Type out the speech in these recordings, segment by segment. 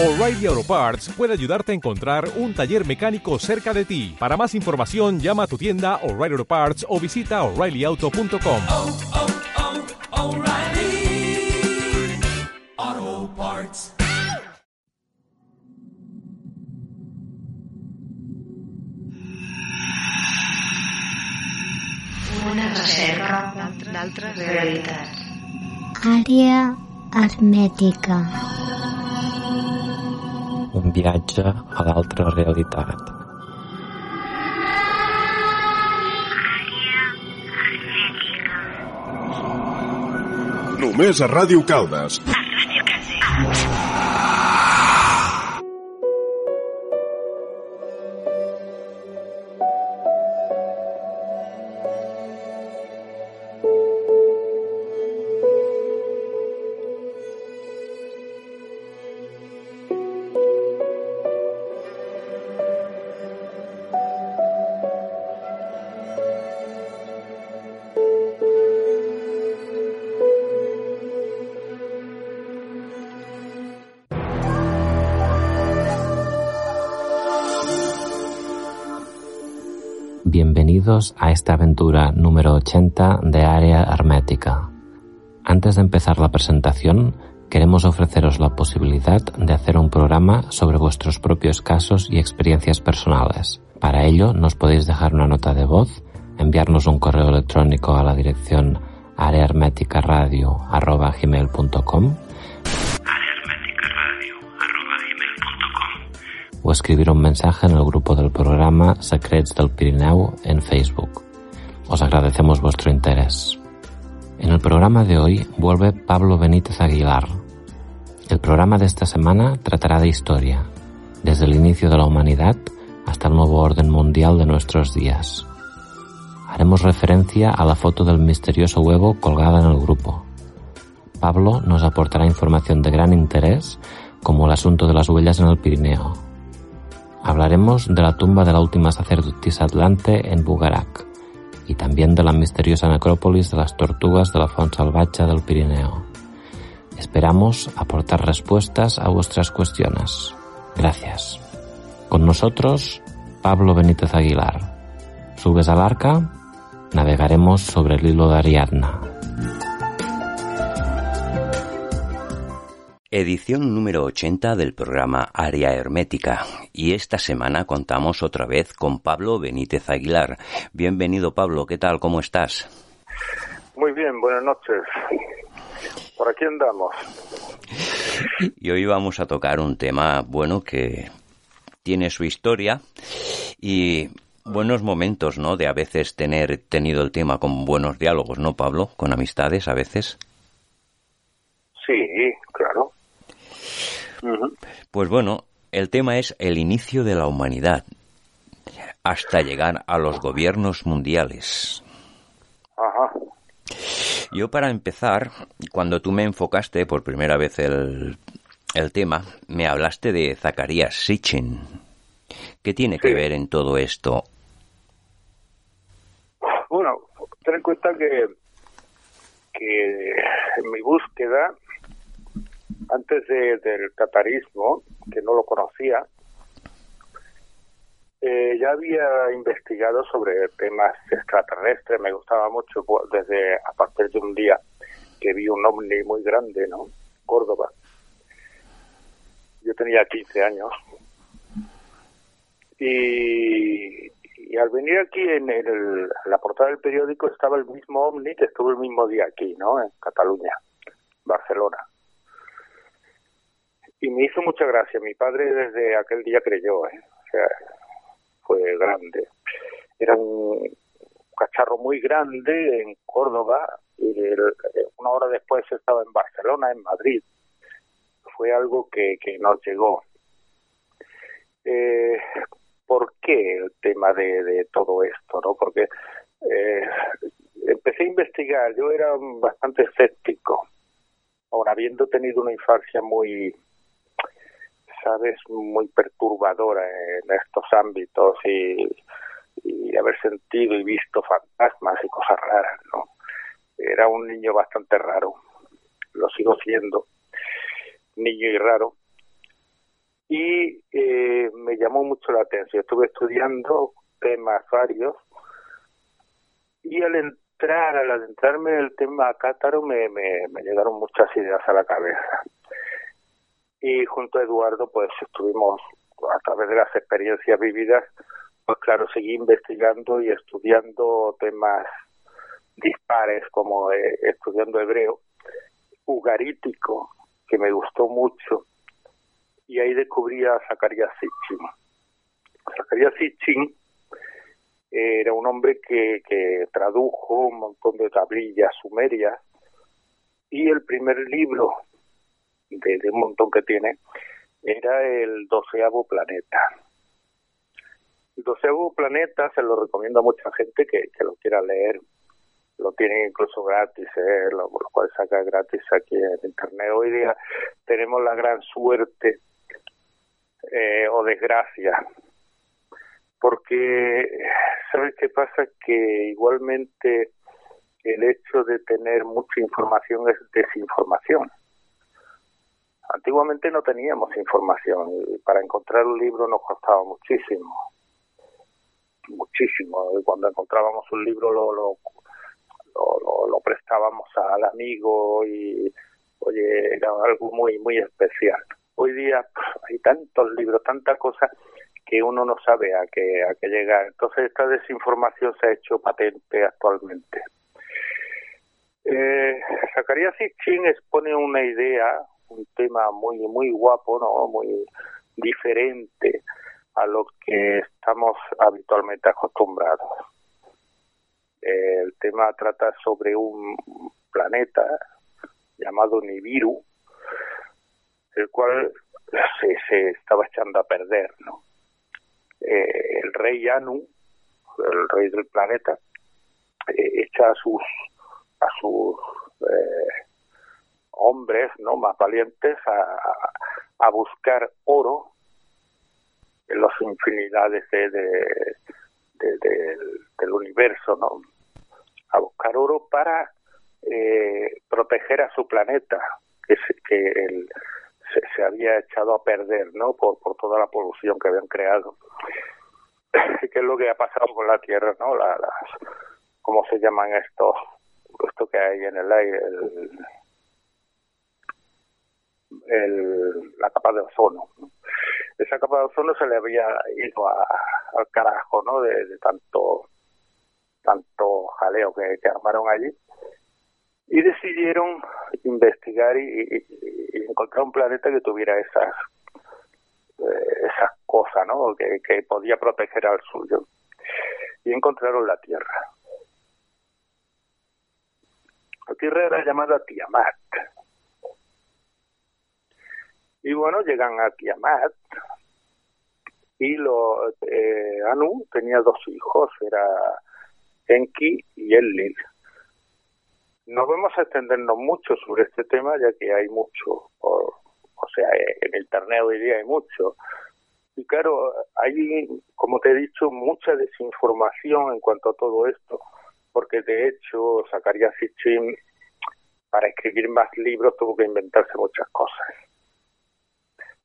O'Reilly Auto Parts puede ayudarte a encontrar un taller mecánico cerca de ti. Para más información, llama a tu tienda O'Reilly Auto Parts o visita o'ReillyAuto.com. Oh, oh, oh, O'Reilly Auto Parts. Una reserva d'altres realitats. Àrea hermètica. Un viatge a l'altra realitat. Àrea hermètica. Només a Ràdio Caldes. A Ràdio Caldes. Bienvenidos a esta aventura número 80 de Área Hermética. Antes de empezar la presentación, queremos ofreceros la posibilidad de hacer un programa sobre vuestros propios casos y experiencias personales. Para ello, nos podéis dejar una nota de voz, enviarnos un correo electrónico a la dirección areahermeticaradio@gmail.com o escribir un mensaje en el grupo del programa Secrets del Pirineu en Facebook. Os agradecemos vuestro interés. En el programa de hoy vuelve Pablo Benítez Aguilar. El programa de esta semana tratará de historia, desde el inicio de la humanidad hasta el nuevo orden mundial de nuestros días. Haremos referencia a la foto del misterioso huevo colgada en el grupo. Pablo nos aportará información de gran interés, como el asunto de las huellas en el Pirineo. Hablaremos de la tumba de la última sacerdotisa Atlante en Bugarach y también de la misteriosa necrópolis de las tortugas de la Font Salvatge del Pirineo. Esperamos aportar respuestas a vuestras cuestiones. Gracias. Con nosotros, Pablo Benítez Aguilar. Subes al arca, navegaremos sobre el hilo de Ariadna. Edición número 80 del programa Área Hermética, y esta semana contamos otra vez con Pablo Benítez Aguilar. Bienvenido, Pablo, ¿qué tal? ¿Cómo estás? Muy bien, buenas noches. Por aquí andamos. Y hoy vamos a tocar un tema, bueno, que tiene su historia y buenos momentos, ¿no? De a veces tenido el tema con buenos diálogos, ¿no, Pablo? Con amistades a veces. Sí, claro. Pues bueno, el tema es el inicio de la humanidad hasta llegar a los gobiernos mundiales. Ajá. Yo, para empezar, cuando tú me enfocaste por primera vez el tema, me hablaste de Zecharia Sitchin. ¿Qué tiene que ver en todo esto? Bueno, ten en cuenta que en mi búsqueda antes del catarismo, que no lo conocía, ya había investigado sobre temas extraterrestres. Me gustaba mucho, desde a partir de un día que vi un ovni muy grande, ¿no? Córdoba. Yo tenía 15 años. Y al venir aquí, en la portada del periódico, estaba el mismo ovni que estuvo el mismo día aquí, ¿no? En Cataluña, Barcelona. Y me hizo mucha gracia. Mi padre desde aquel día creyó, ¿eh? O sea, fue grande. Era un cacharro muy grande en Córdoba y una hora después estaba en Barcelona, en Madrid. Fue algo que nos llegó. ¿Por qué el tema de todo esto, no? Porque empecé a investigar. Yo era bastante escéptico. Ahora, habiendo tenido una infancia muy, sabes, muy perturbadora en estos ámbitos y haber sentido y visto fantasmas y cosas raras, ¿no? Era un niño bastante raro, lo sigo siendo, niño y raro. y me llamó mucho la atención. Estuve estudiando temas varios y al adentrarme en el tema cátaro me llegaron muchas ideas a la cabeza. Y junto a Eduardo, pues estuvimos, a través de las experiencias vividas, pues claro, seguí investigando y estudiando temas dispares, como estudiando hebreo, ugarítico, que me gustó mucho, y ahí descubrí a Zecharia Sitchin. Zecharia Sitchin era un hombre que tradujo un montón de tablillas sumerias, y el primer libro de un montón que tiene era el 12º planeta. El 12º planeta se lo recomiendo a mucha gente que lo quiera leer. Lo tienen incluso gratis, lo cual saca gratis aquí en internet. Hoy día tenemos la gran suerte o desgracia, porque ¿sabes qué pasa? Que igualmente el hecho de tener mucha información es desinformación. Antiguamente no teníamos información y para encontrar un libro nos costaba muchísimo. Cuando encontrábamos un libro lo prestábamos al amigo y, oye, era algo muy, muy especial. Hoy día hay tantos libros, tantas cosas que uno no sabe a qué llegar. Entonces esta desinformación se ha hecho patente actualmente. Zecharia Sitchin expone una idea, un tema muy, muy guapo, ¿no? Muy diferente a lo que estamos habitualmente acostumbrados. El tema trata sobre un planeta llamado Nibiru, el cual se estaba echando a perder, ¿no? El rey Anu, el rey del planeta, echa a sus hombres, ¿no?, más valientes a buscar oro en las infinidades del universo, ¿no?, a buscar oro para proteger a su planeta que se había echado a perder, ¿no?, por toda la polución que habían creado. ¿Qué es lo que ha pasado con la Tierra, no? ¿Cómo se llaman estos? Esto que hay en el aire, la capa de ozono, ¿no? Esa capa de ozono se le había ido al carajo, ¿no?, de tanto jaleo que armaron allí, y decidieron investigar y encontrar un planeta que tuviera esas cosas, ¿no?, que podía proteger al suyo, y encontraron la Tierra. La Tierra era llamada Tiamat. Y bueno, llegan a Tiamat y Anu tenía dos hijos, era Enki y Enlil. No vamos a extendernos mucho sobre este tema, ya que hay mucho, o sea, en internet hoy día hay mucho. Y claro, hay, como te he dicho, mucha desinformación en cuanto a todo esto, porque de hecho Zecharia Sitchin, para escribir más libros, tuvo que inventarse muchas cosas,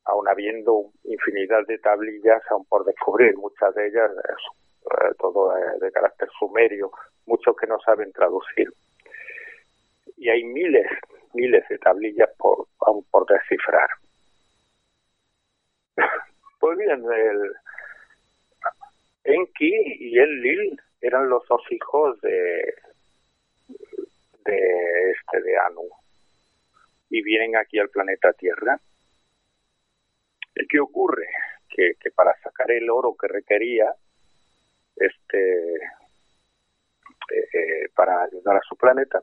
aún habiendo infinidad de tablillas aún por descubrir, muchas de ellas todo de carácter sumerio, muchos que no saben traducir. Y hay miles de tablillas aún por descifrar. Pues bien, Enki y Enlil eran los dos hijos de Anu, y vienen aquí al planeta Tierra. ¿Qué ocurre? Que para sacar el oro que requería, para ayudar a su planeta,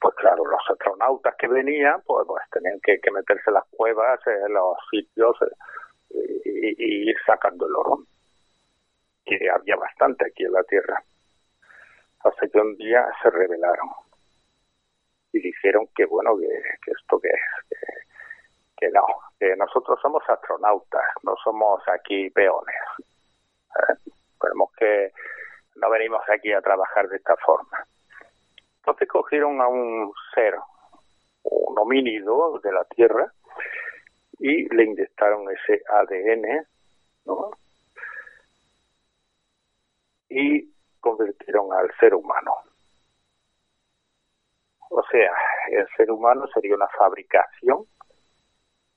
pues claro, los astronautas que venían, pues tenían que meterse en las cuevas, en los sitios, y ir sacando el oro, que había bastante aquí en la Tierra. Hasta que un día se rebelaron y dijeron que bueno, que esto que es, que no, que nosotros somos astronautas, no somos aquí peones. Vemos que no venimos aquí a trabajar de esta forma. Entonces cogieron a un homínido de la Tierra, y le inyectaron ese ADN, ¿no? Y convirtieron al ser humano. O sea, el ser humano sería una fabricación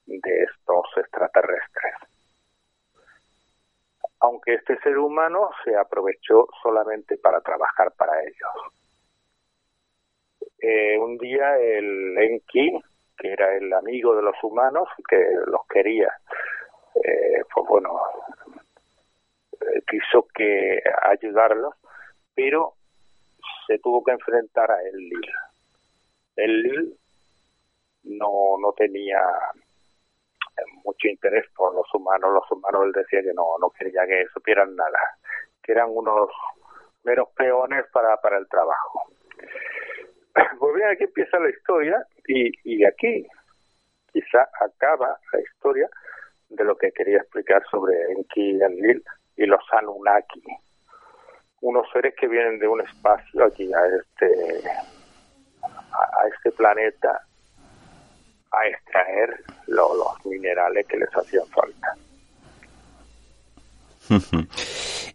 de estos extraterrestres. Aunque este ser humano se aprovechó solamente para trabajar para ellos. Un día el Enki, que era el amigo de los humanos, que los quería, pues bueno, quiso que ayudarlos, pero se tuvo que enfrentar a Enlil. Enlil no tenía mucho interés por los humanos él decía que no quería que supieran nada, que eran unos meros peones para el trabajo. Pues bien, aquí empieza la historia y aquí quizá acaba la historia de lo que quería explicar sobre Enki y Enlil y los Anunnaki, unos seres que vienen de un espacio aquí a este planeta a extraer los minerales que les hacían falta.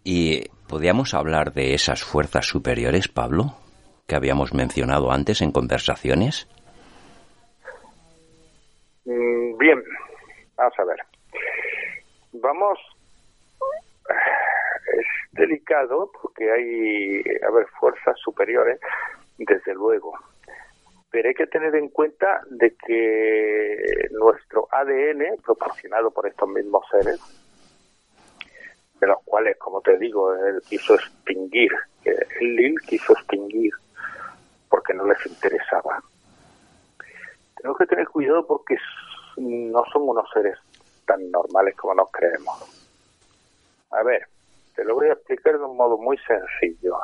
¿Y podíamos hablar de esas fuerzas superiores, Pablo, que habíamos mencionado antes en conversaciones? Bien, vamos a ver. Vamos... Es delicado porque hay, fuerzas superiores, desde luego. Pero hay que tener en cuenta de que nuestro ADN, proporcionado por estos mismos seres, de los cuales, como te digo, él quiso extinguir, Enlil quiso extinguir, porque no les interesaba. Tenemos que tener cuidado porque no son unos seres tan normales como nos creemos. A ver, te lo voy a explicar de un modo muy sencillo.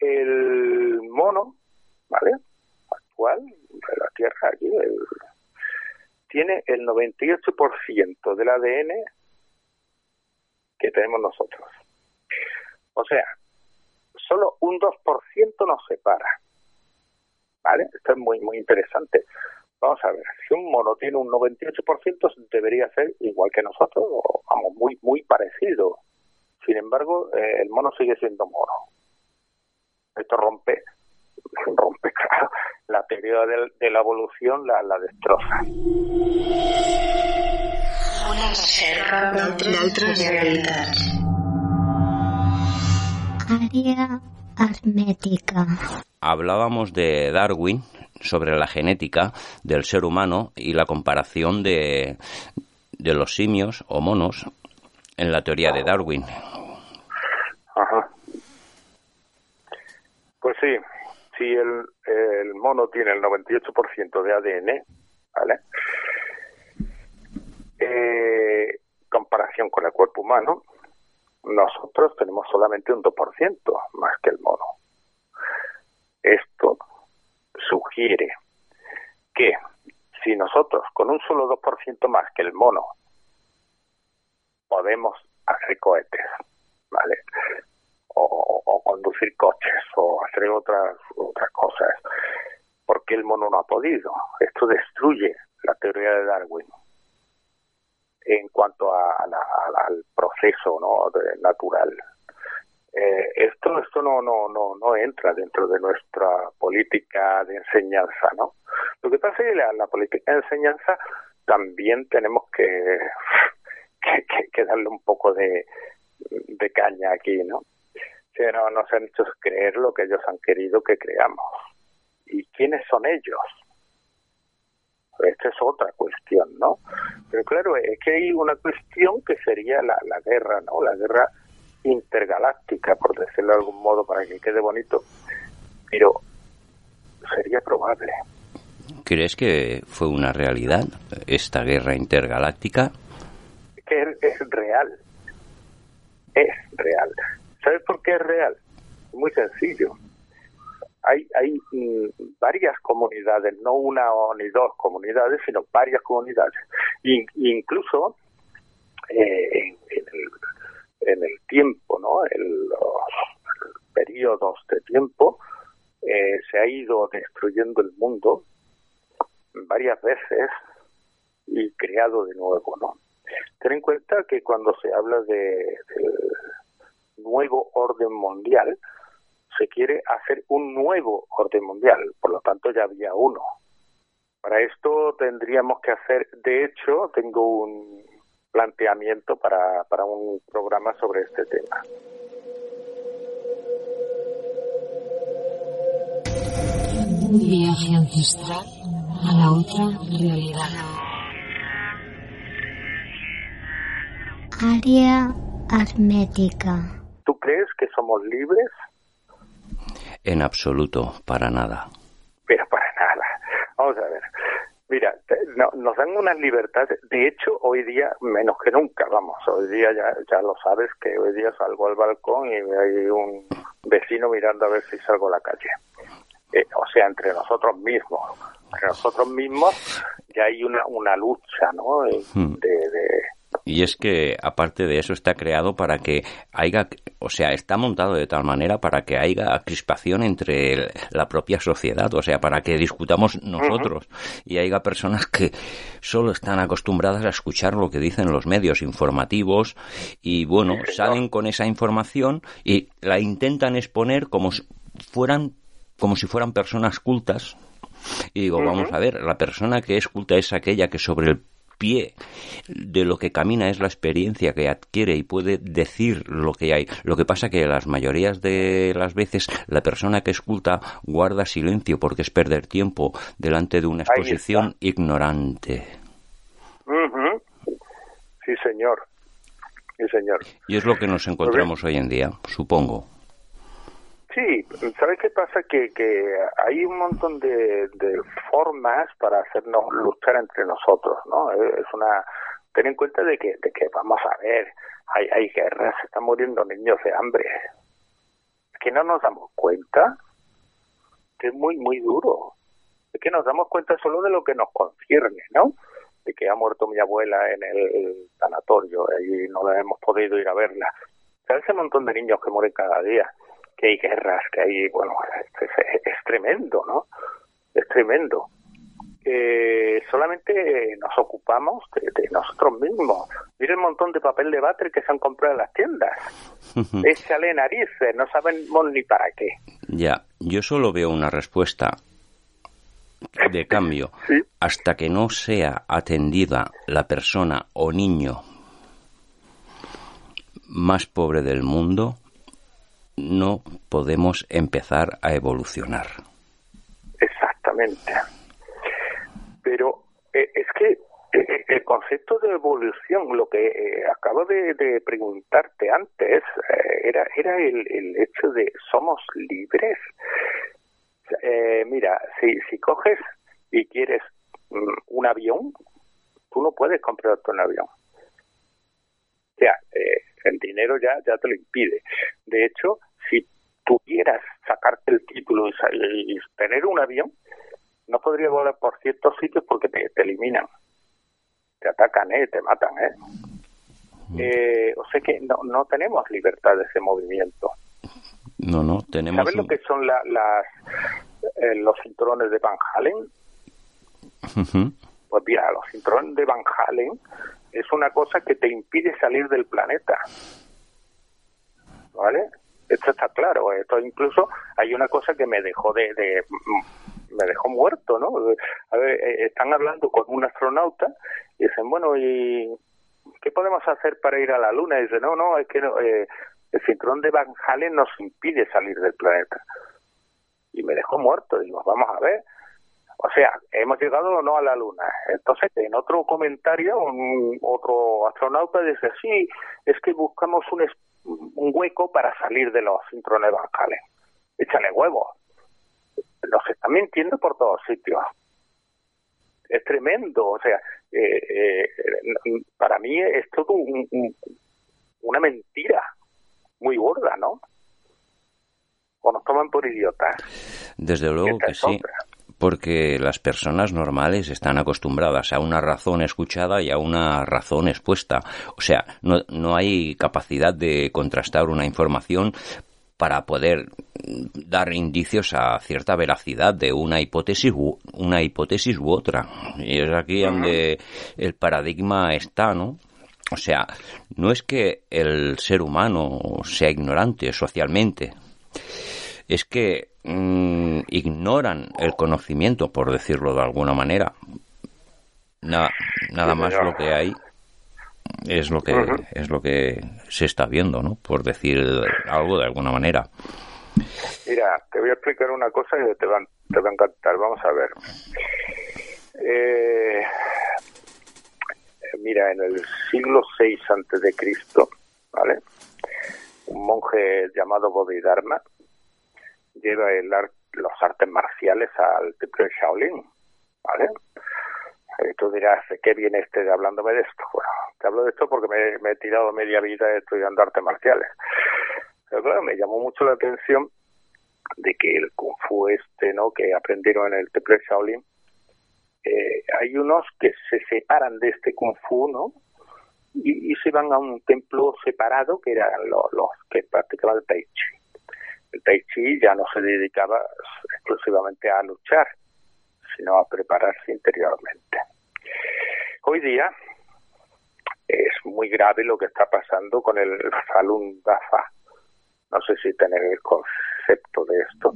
El mono, ¿vale?, actual de la Tierra, aquí, tiene el 98% del ADN que tenemos nosotros. O sea, solo un 2% nos separa, ¿vale? Esto es muy, muy interesante. Vamos a ver, si un mono tiene un 98%, debería ser igual que nosotros, o vamos, muy, muy parecido. Sin embargo, el mono sigue siendo mono. Esto rompe claro, la teoría de la evolución, la destroza. Una reserva entre altres realitats. Área hermética. Hablábamos de Darwin, sobre la genética del ser humano y la comparación de los simios o monos en la teoría de Darwin. Ajá. Pues sí, si el mono tiene el 98% de ADN, ¿vale? Comparación con el cuerpo humano, nosotros tenemos solamente un 2% más que el mono. Esto sugiere que si nosotros con un solo 2% más que el mono podemos hacer cohetes, ¿vale?, o conducir coches o hacer otras cosas, ¿por qué el mono no ha podido? Esto destruye la teoría de Darwin en cuanto al proceso, ¿no?, natural. Esto no entra dentro de nuestra política de enseñanza, ¿no? Lo que pasa es que la política de enseñanza también tenemos que darle un poco de caña aquí, ¿no? O sea, no nos han hecho creer lo que ellos han querido que creamos. ¿Y quiénes son ellos? Esta es otra cuestión, ¿no? Pero claro, es que hay una cuestión que sería la guerra, ¿no? La guerra intergaláctica, por decirlo de algún modo, para que quede bonito, pero sería probable. ¿Crees que fue una realidad esta guerra intergaláctica? Que es real. Es real. ¿Sabes por qué es real? Muy sencillo. Hay varias comunidades, no una ni dos comunidades, sino varias comunidades. Incluso en el tiempo, ¿no?, en los periodos de tiempo, se ha ido destruyendo el mundo varias veces y creado de nuevo, ¿no? Ten en cuenta que cuando se habla del nuevo orden mundial, se quiere hacer un nuevo orden mundial, por lo tanto ya había uno. Para esto tendríamos que hacer, de hecho, tengo un planteamiento para un programa sobre este tema. Un viaje ancestral a la otra realidad. Área hermética. ¿Tú crees que somos libres? En absoluto, para nada. Pero para nada. Vamos a ver. Mira, nos dan unas libertades. De hecho, hoy día, menos que nunca, vamos, hoy día ya lo sabes que hoy día salgo al balcón y hay un vecino mirando a ver si salgo a la calle. O sea, entre nosotros mismos ya hay una lucha, ¿no? Y es que, aparte de eso, está creado para que haya, o sea, está montado de tal manera para que haya crispación entre la propia sociedad, o sea, para que discutamos nosotros. Uh-huh. Y haya personas que solo están acostumbradas a escuchar lo que dicen los medios informativos y, bueno, salen con esa información y la intentan exponer como si fueran personas cultas. Y digo, vamos a ver, la persona que es culta es aquella que sobre el pie de lo que camina es la experiencia que adquiere y puede decir lo que hay. Lo que pasa que las mayorías de las veces la persona que es culta guarda silencio porque es perder tiempo delante de una exposición ignorante. Uh-huh. Sí, señor. Sí, señor. Y es lo que nos encontramos hoy en día, supongo. Sí, ¿sabes qué pasa? Que hay un montón de formas para hacernos luchar entre nosotros, ¿no? Es una... Ten en cuenta de que vamos a ver, hay guerras, se están muriendo niños de hambre. Es que no nos damos cuenta. Es muy, muy duro. Es que nos damos cuenta solo de lo que nos concierne, ¿no? De que ha muerto mi abuela en el sanatorio y no la hemos podido ir a verla. ¿Sabes ese montón de niños que mueren cada día? Que hay guerras, que hay... Bueno, es tremendo, ¿no? Es tremendo. Solamente nos ocupamos de nosotros mismos. Mira el montón de papel de váter que se han comprado en las tiendas. Échale narices, no sabemos ni para qué. Ya, yo solo veo una respuesta de cambio. ¿Sí? Hasta que no sea atendida la persona o niño más pobre del mundo... no podemos empezar a evolucionar. Exactamente. Pero es que el concepto de evolución, lo que acabo de preguntarte antes, era el hecho de ¿somos libres? Mira, si coges y quieres un avión, tú no puedes comprarte un avión. O sea, el dinero ya te lo impide. De hecho, si tuvieras sacarte el título y tener un avión, no podrías volar por ciertos sitios porque te eliminan. Te atacan, te matan. O sea que no tenemos libertad de ese movimiento. No tenemos... ¿Sabes lo que son los cinturones de Van Allen? Uh-huh. Pues mira, los cinturones de Van Allen es una cosa que te impide salir del planeta. ¿Vale? Esto está claro. Esto incluso hay una cosa que me dejó me dejó muerto, ¿no? A ver, están hablando con un astronauta y dicen, bueno, ¿y qué podemos hacer para ir a la Luna? Y dicen, no, es que el cinturón de Van Allen nos impide salir del planeta. Y me dejó muerto. Digo, vamos a ver. O sea, ¿hemos llegado o no a la Luna? Entonces, en otro comentario, otro astronauta dice, sí, es que buscamos un hueco para salir de los cinturones Van Allen. Échale huevos. Nos están mintiendo por todos sitios. Es tremendo. O sea, para mí es todo una mentira muy gorda, ¿no? O nos toman por idiotas. Desde luego que sí. Porque las personas normales están acostumbradas a una razón escuchada y a una razón expuesta. O sea, no hay capacidad de contrastar una información para poder dar indicios a cierta veracidad de una hipótesis u otra. Y es aquí donde el paradigma está, ¿no? O sea, no es que el ser humano sea ignorante socialmente, es que ignoran el conocimiento, por decirlo de alguna manera. Nada más lo que hay es lo que se está viendo, ¿no? Por decir algo de alguna manera. Mira, te voy a explicar una cosa y te va a encantar. Vamos a ver. Mira, en el siglo VI antes de Cristo, ¿vale? Un monje llamado Bodhidharma lleva los artes marciales al templo de Shaolin, ¿vale? Y tú dirás, ¿qué viene este de hablándome de esto? Bueno, te hablo de esto porque me he tirado media vida estudiando artes marciales. Pero claro, me llamó mucho la atención de que el Kung Fu este, ¿no?, que aprendieron en el templo de Shaolin, hay unos que se separan de este Kung Fu, ¿no? Y se van a un templo separado que eran los que practicaban el Tai Chi. El Tai Chi ya no se dedicaba exclusivamente a luchar, sino a prepararse interiormente. Hoy día es muy grave lo que está pasando con el Falun Dafa. No sé si tener el concepto de esto.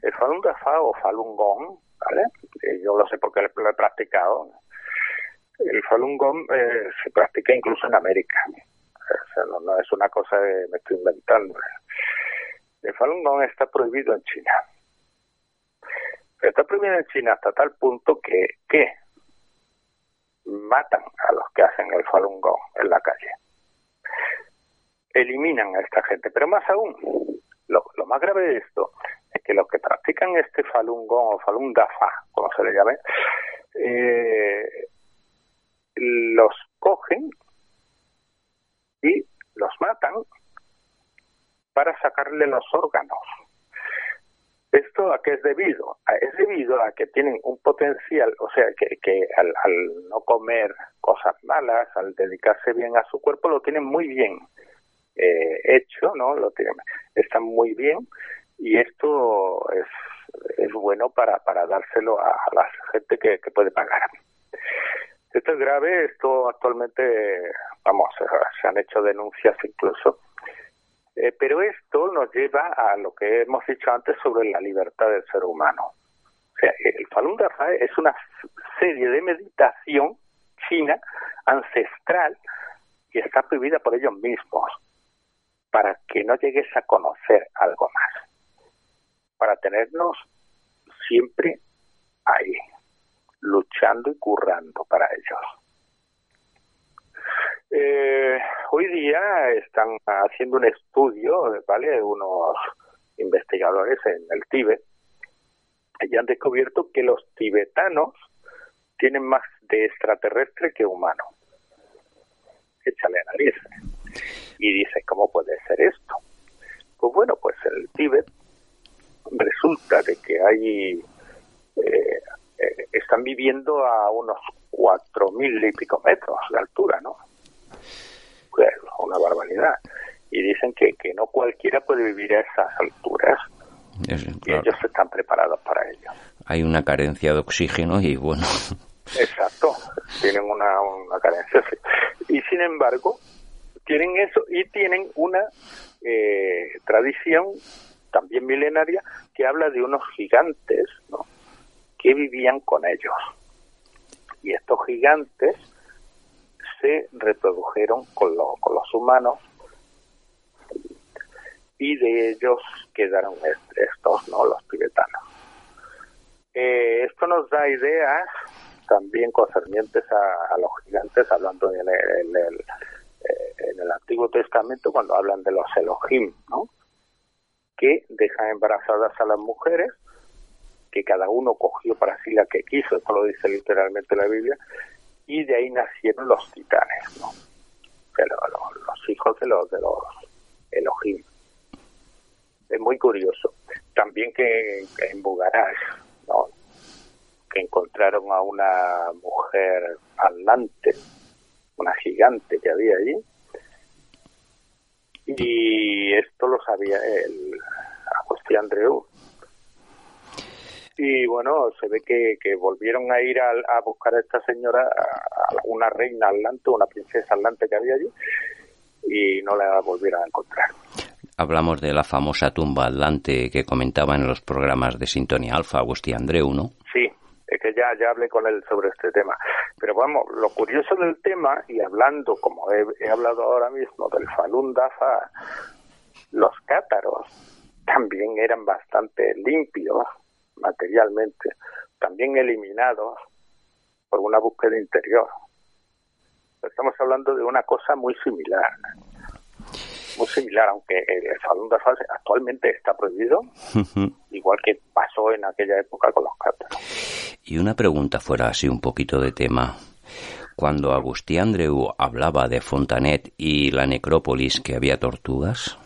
El Falun Dafa o Falun Gong, ¿vale? Yo lo sé porque lo he practicado. El Falun Gong se practica incluso en América. O sea, no es una cosa que me estoy inventando. El Falun Gong está prohibido en China. Está prohibido en China hasta tal punto que matan a los que hacen el Falun Gong en la calle. Eliminan a esta gente. Pero más aún, lo más grave de esto es que los que practican este Falun Gong o Falun Dafa, como se le llame, los cogen y los matan para sacarle los órganos. ¿Esto a qué es debido? Es debido a que tienen un potencial, o sea, que al no comer cosas malas, al dedicarse bien a su cuerpo, lo tienen muy bien hecho, ¿no? Están muy bien, y esto es bueno para dárselo a la gente que puede pagar. Esto es grave, esto actualmente, vamos, se han hecho denuncias incluso. Pero esto nos lleva a lo que hemos dicho antes sobre la libertad del ser humano. O sea, el Falun Dafa es una serie de meditación china, ancestral, que está prohibida por ellos mismos, para que no llegues a conocer algo más, para tenernos siempre ahí, luchando y currando para ellos. Hoy día están haciendo un estudio, ¿vale?, unos investigadores en el Tíbet, y han descubierto que los tibetanos tienen más de extraterrestre que humano. Échale narices. Y dicen, ¿cómo puede ser esto? Pues bueno, pues en el Tíbet resulta de que hay... están viviendo a unos 4,000 y pico metros de altura, ¿no? Pues una barbaridad. Y dicen que no cualquiera puede vivir a esas alturas. Es, claro. Y ellos están preparados para ello. Hay una carencia de oxígeno y bueno... Exacto. Tienen una carencia, sí. Y sin embargo, tienen eso y tienen una tradición también milenaria que habla de unos gigantes, ¿no?, que vivían con ellos. Y estos gigantes se reprodujeron con los humanos y de ellos quedaron estos, ¿no?, los tibetanos. Esto nos da ideas también concernientes a los gigantes, hablando en el Antiguo Testamento, cuando hablan de los Elohim, ¿no?, que dejan embarazadas a las mujeres, que cada uno cogió para sí la que quiso, esto lo dice literalmente la Biblia, y de ahí nacieron los titanes, ¿no?, los hijos de los Elohim. Es muy curioso. También que en Bugarach, ¿no?, que encontraron a una mujer atlante, una gigante que había allí, Y esto lo sabía el Agustín Andreu. Y bueno, se ve que volvieron a ir a buscar a esta señora, a una reina Atlante, una princesa Atlante que había allí, y no la volvieron a encontrar. Hablamos de la famosa tumba Atlante que comentaba en los programas de Sintonía Alfa, Agustín Andreu, ¿no? Sí, es que ya hablé con él sobre este tema. Pero vamos, lo curioso del tema, y hablando, como he hablado ahora mismo, del Falun Dafa, los cátaros también eran bastante limpios materialmente, también eliminados por una búsqueda interior. Estamos hablando de una cosa muy similar, aunque el Falun Dafa actualmente está prohibido, igual que pasó en aquella época con los cátaros. Y una pregunta fuera así un poquito de tema. Cuando Agustín Andreu hablaba de Fontanet y la necrópolis, ¿que había tortugas?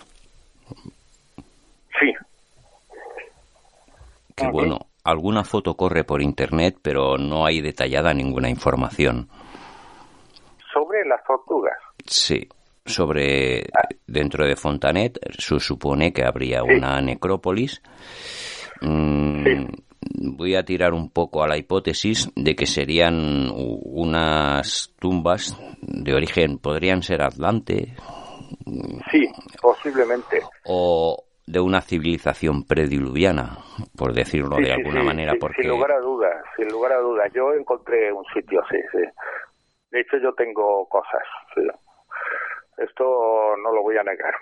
Sí. Que bueno, alguna foto corre por internet, pero no hay detallada ninguna información. ¿Sobre las tortugas? Sí. Dentro de Fontanet se supone que habría una necrópolis. Voy a tirar un poco a la hipótesis de que serían unas tumbas de origen, podrían ser Atlante. Sí, posiblemente. O de una civilización prediluviana, por decirlo de alguna manera. Sí, porque... Sin lugar a dudas. Yo encontré un sitio, sí. De hecho, yo tengo cosas, sí. Esto no lo voy a negar.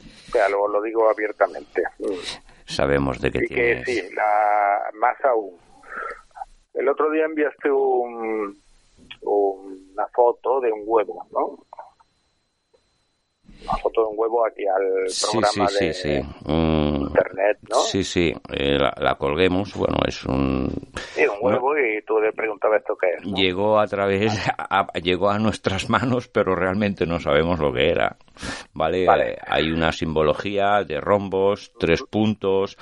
O sea, lo digo abiertamente. Sabemos de qué tienes. Que sí, más aún. El otro día enviaste una foto de un huevo, ¿no? Una foto de un huevo aquí al programa internet, ¿no? Sí. La colguemos. Bueno, es un huevo, ¿no? Y tú le preguntabas esto qué es, ¿no? Llegó a nuestras manos, pero realmente no sabemos lo que era. Vale. Hay una simbología de rombos, tres puntos.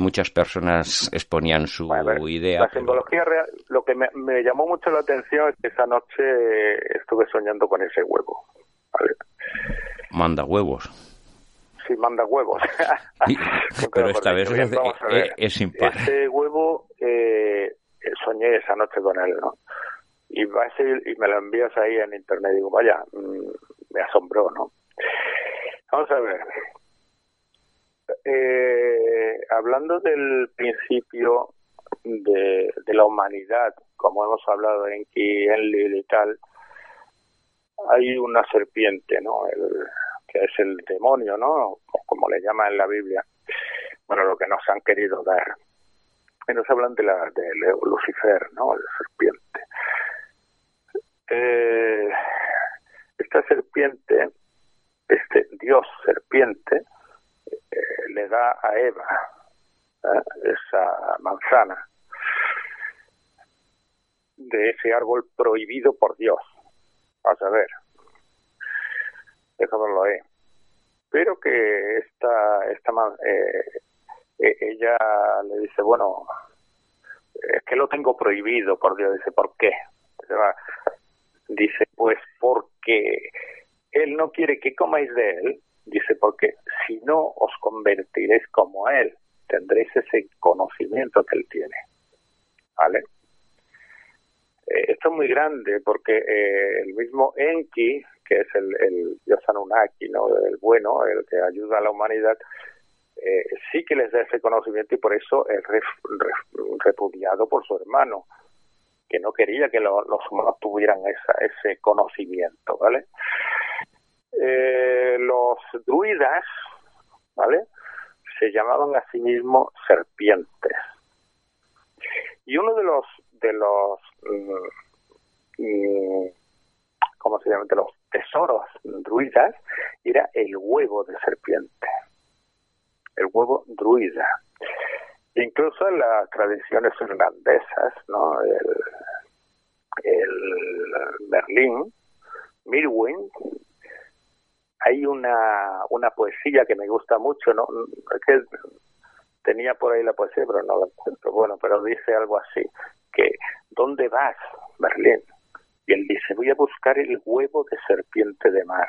Muchas personas exponían su idea. La simbología real, lo que me llamó mucho la atención es que esa noche estuve soñando con ese huevo. Vale. Manda huevos. Sí, manda huevos. Pero esta vez es impar. Este huevo soñé esa noche con él, ¿no? Y me lo envías ahí en internet y digo, vaya, me asombró, ¿no? Vamos a ver. Hablando del principio de la humanidad, como hemos hablado en Enki, Enlil y tal, hay una serpiente, ¿no? Que es el demonio, ¿no? Como le llaman en la Biblia. Bueno, lo que nos han querido dar. Y nos hablan de Lucifer, ¿no? El serpiente. Esta serpiente, este dios serpiente, le da a Eva esa manzana de ese árbol prohibido por Dios. A saber, eso no lo es, pero que ella le dice, bueno, es que lo tengo prohibido por Dios. Dice, ¿por qué? Dice, pues porque él no quiere que comáis de él. Dice, porque si no os convertiréis como él, tendréis ese conocimiento que él tiene, ¿vale? Esto es muy grande porque el mismo Enki, que es el dios Anunnaki, ¿no? El bueno, el que ayuda a la humanidad, sí que les da ese conocimiento, y por eso es repudiado por su hermano, que no quería que los humanos tuvieran ese conocimiento, ¿vale? Los druidas, ¿vale?, se llamaban a sí mismos serpientes. Y uno de los tesoros druidas era el huevo de serpiente, el huevo druida. Incluso en las tradiciones irlandesas, ¿no? El Merlín Mirwin, hay una poesía que me gusta mucho, ¿no? Que tenía por ahí la poesía, pero no la encuentro. Bueno, pero dice algo así, que ¿dónde vas, Merlín? Y él dice, voy a buscar el huevo de serpiente de mar.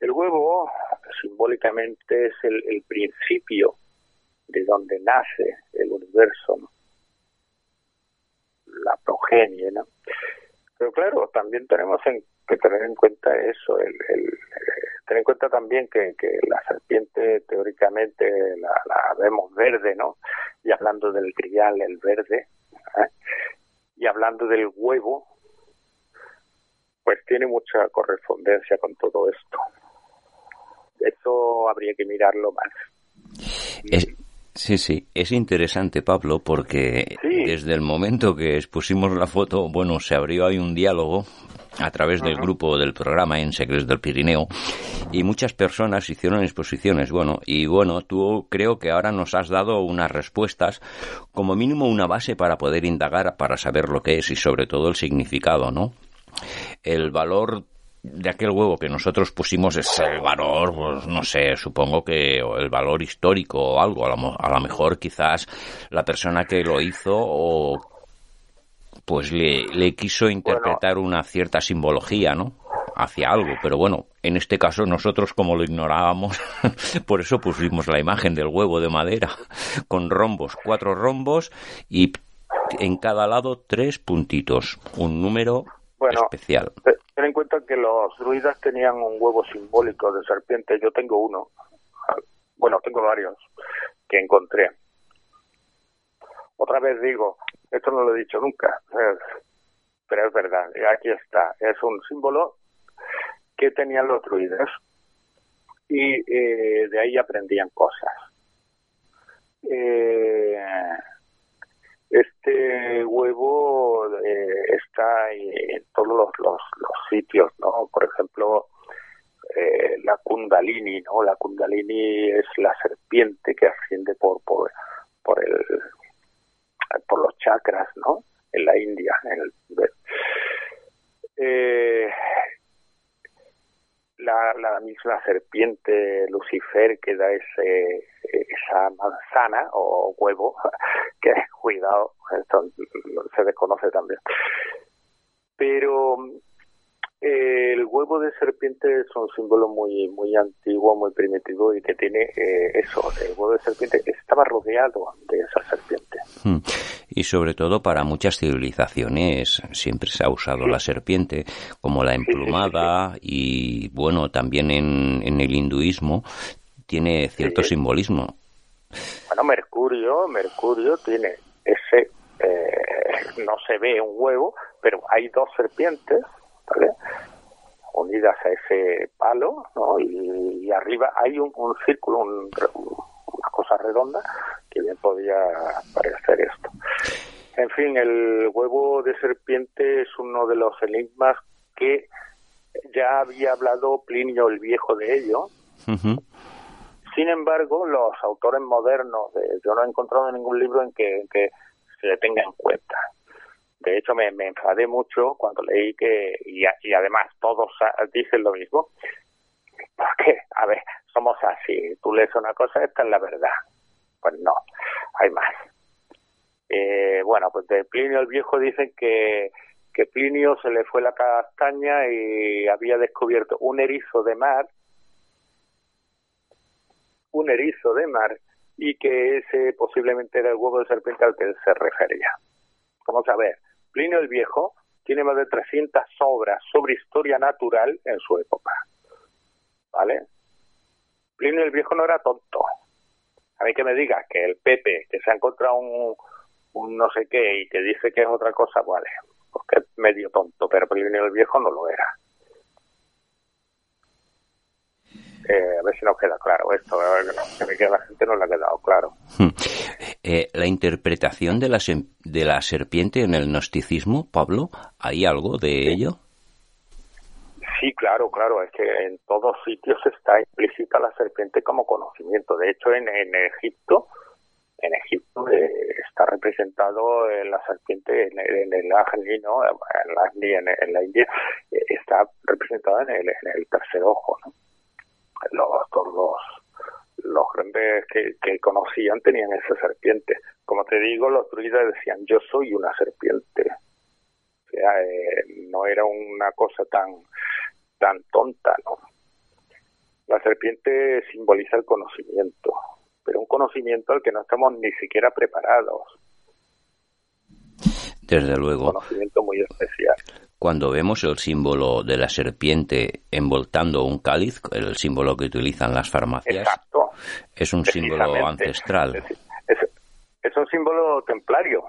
El huevo simbólicamente es el principio de donde nace el universo, ¿no? La progenie, ¿no? Pero claro, también tenemos que tener en cuenta eso, tener en cuenta también que la serpiente teóricamente la vemos verde, ¿no? Y hablando del grial, el verde, ¿eh? Y hablando del huevo, pues tiene mucha correspondencia con todo esto. Eso habría que mirarlo más. Sí, sí, es interesante, Pablo, porque sí, desde el momento que expusimos la foto, bueno, se abrió ahí un diálogo a través del grupo del programa en Secrets del Pirineo, y muchas personas hicieron exposiciones, bueno, tú creo que ahora nos has dado unas respuestas, como mínimo una base para poder indagar, para saber lo que es y sobre todo el significado, ¿no? El valor de aquel huevo que nosotros pusimos es el valor, pues no sé, supongo que el valor histórico o algo, a lo mejor quizás la persona que lo hizo pues le quiso interpretar una cierta simbología, ¿no? Hacia algo, pero bueno, en este caso nosotros como lo ignorábamos, por eso pusimos la imagen del huevo de madera con rombos, 4 rombos y en cada lado 3 puntitos, un número especial. Ten en cuenta que los druidas tenían un huevo simbólico de serpiente. Yo tengo uno. Bueno, tengo varios que encontré. Otra vez digo, esto no lo he dicho nunca, pero es verdad. Aquí está. Es un símbolo que tenían los druidas y de ahí aprendían cosas. Este huevo está en todos los sitios, ¿no? Por ejemplo, la Kundalini, ¿no? La Kundalini es la serpiente que asciende por los chakras, ¿no? En la India, en el Tibet. La misma serpiente Lucifer que da esa manzana o huevo, que cuidado, esto se desconoce también. Pero el huevo de serpiente es un símbolo muy muy antiguo, muy primitivo y que tiene el huevo de serpiente que estaba rodeado de esa serpiente. Y sobre todo para muchas civilizaciones siempre se ha usado la serpiente como la emplumada y bueno, también en el hinduismo tiene cierto simbolismo. Bueno, Mercurio tiene ese, no se ve un huevo, pero hay 2 serpientes, ¿vale? Unidas a ese palo, ¿no? Y arriba hay un círculo, una cosa redonda que bien podía parecer esto. En fin, el huevo de serpiente es uno de los enigmas que ya había hablado Plinio el Viejo de ello. Uh-huh. Sin embargo, los autores modernos, yo no he encontrado ningún libro en que se le tenga en cuenta. De hecho, me enfadé mucho cuando leí que, y además todos dicen lo mismo, porque, a ver, somos así, tú lees una cosa, esta es la verdad. Pues no, hay más. Bueno, pues de Plinio el Viejo dicen que Plinio se le fue la castaña y había descubierto un erizo de mar, y que ese posiblemente era el huevo de serpiente al que él se refería. Vamos a ver, Plinio el Viejo tiene más de 300 obras sobre historia natural en su época, ¿vale? Plinio el Viejo no era tonto. A mí que me diga que el Pepe, que se ha encontrado un no sé qué y que dice que es otra cosa, vale, porque es medio tonto, pero Plinio el Viejo no lo era. A ver si nos queda claro esto, a ver que a la gente no le ha quedado claro. La interpretación de la serpiente en el gnosticismo, Pablo, ¿hay algo de ello? Sí, claro, es que en todos sitios está implícita la serpiente como conocimiento. De hecho, en Egipto, está representado en la serpiente en el Agni, ¿no? En la India está representada en el tercer ojo, ¿no? Los grandes que conocían tenían esa serpiente. Como te digo, los druidas decían, yo soy una serpiente. O sea, no era una cosa tan tonta, ¿no? La serpiente simboliza el conocimiento, pero un conocimiento al que no estamos ni siquiera preparados. Desde luego. Un conocimiento muy especial. Cuando vemos el símbolo de la serpiente envoltando un cáliz, el símbolo que utilizan las farmacias, exacto, es un símbolo ancestral. Es un símbolo templario.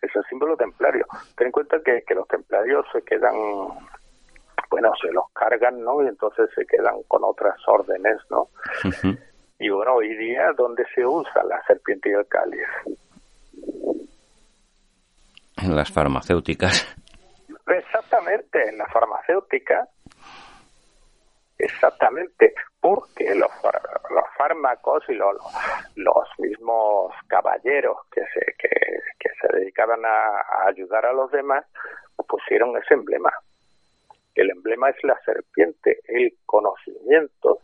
Es un símbolo templario. Ten en cuenta que los templarios se quedan, bueno, se los cargan, ¿no? Y entonces se quedan con otras órdenes, ¿no? Uh-huh. Y bueno, hoy día, ¿dónde se usa la serpiente y el cáliz? En las farmacéuticas. Exactamente, en la farmacéutica. Exactamente, porque los fármacos y los mismos caballeros que se dedicaban a ayudar a los demás pusieron ese emblema. El emblema es la serpiente, el conocimiento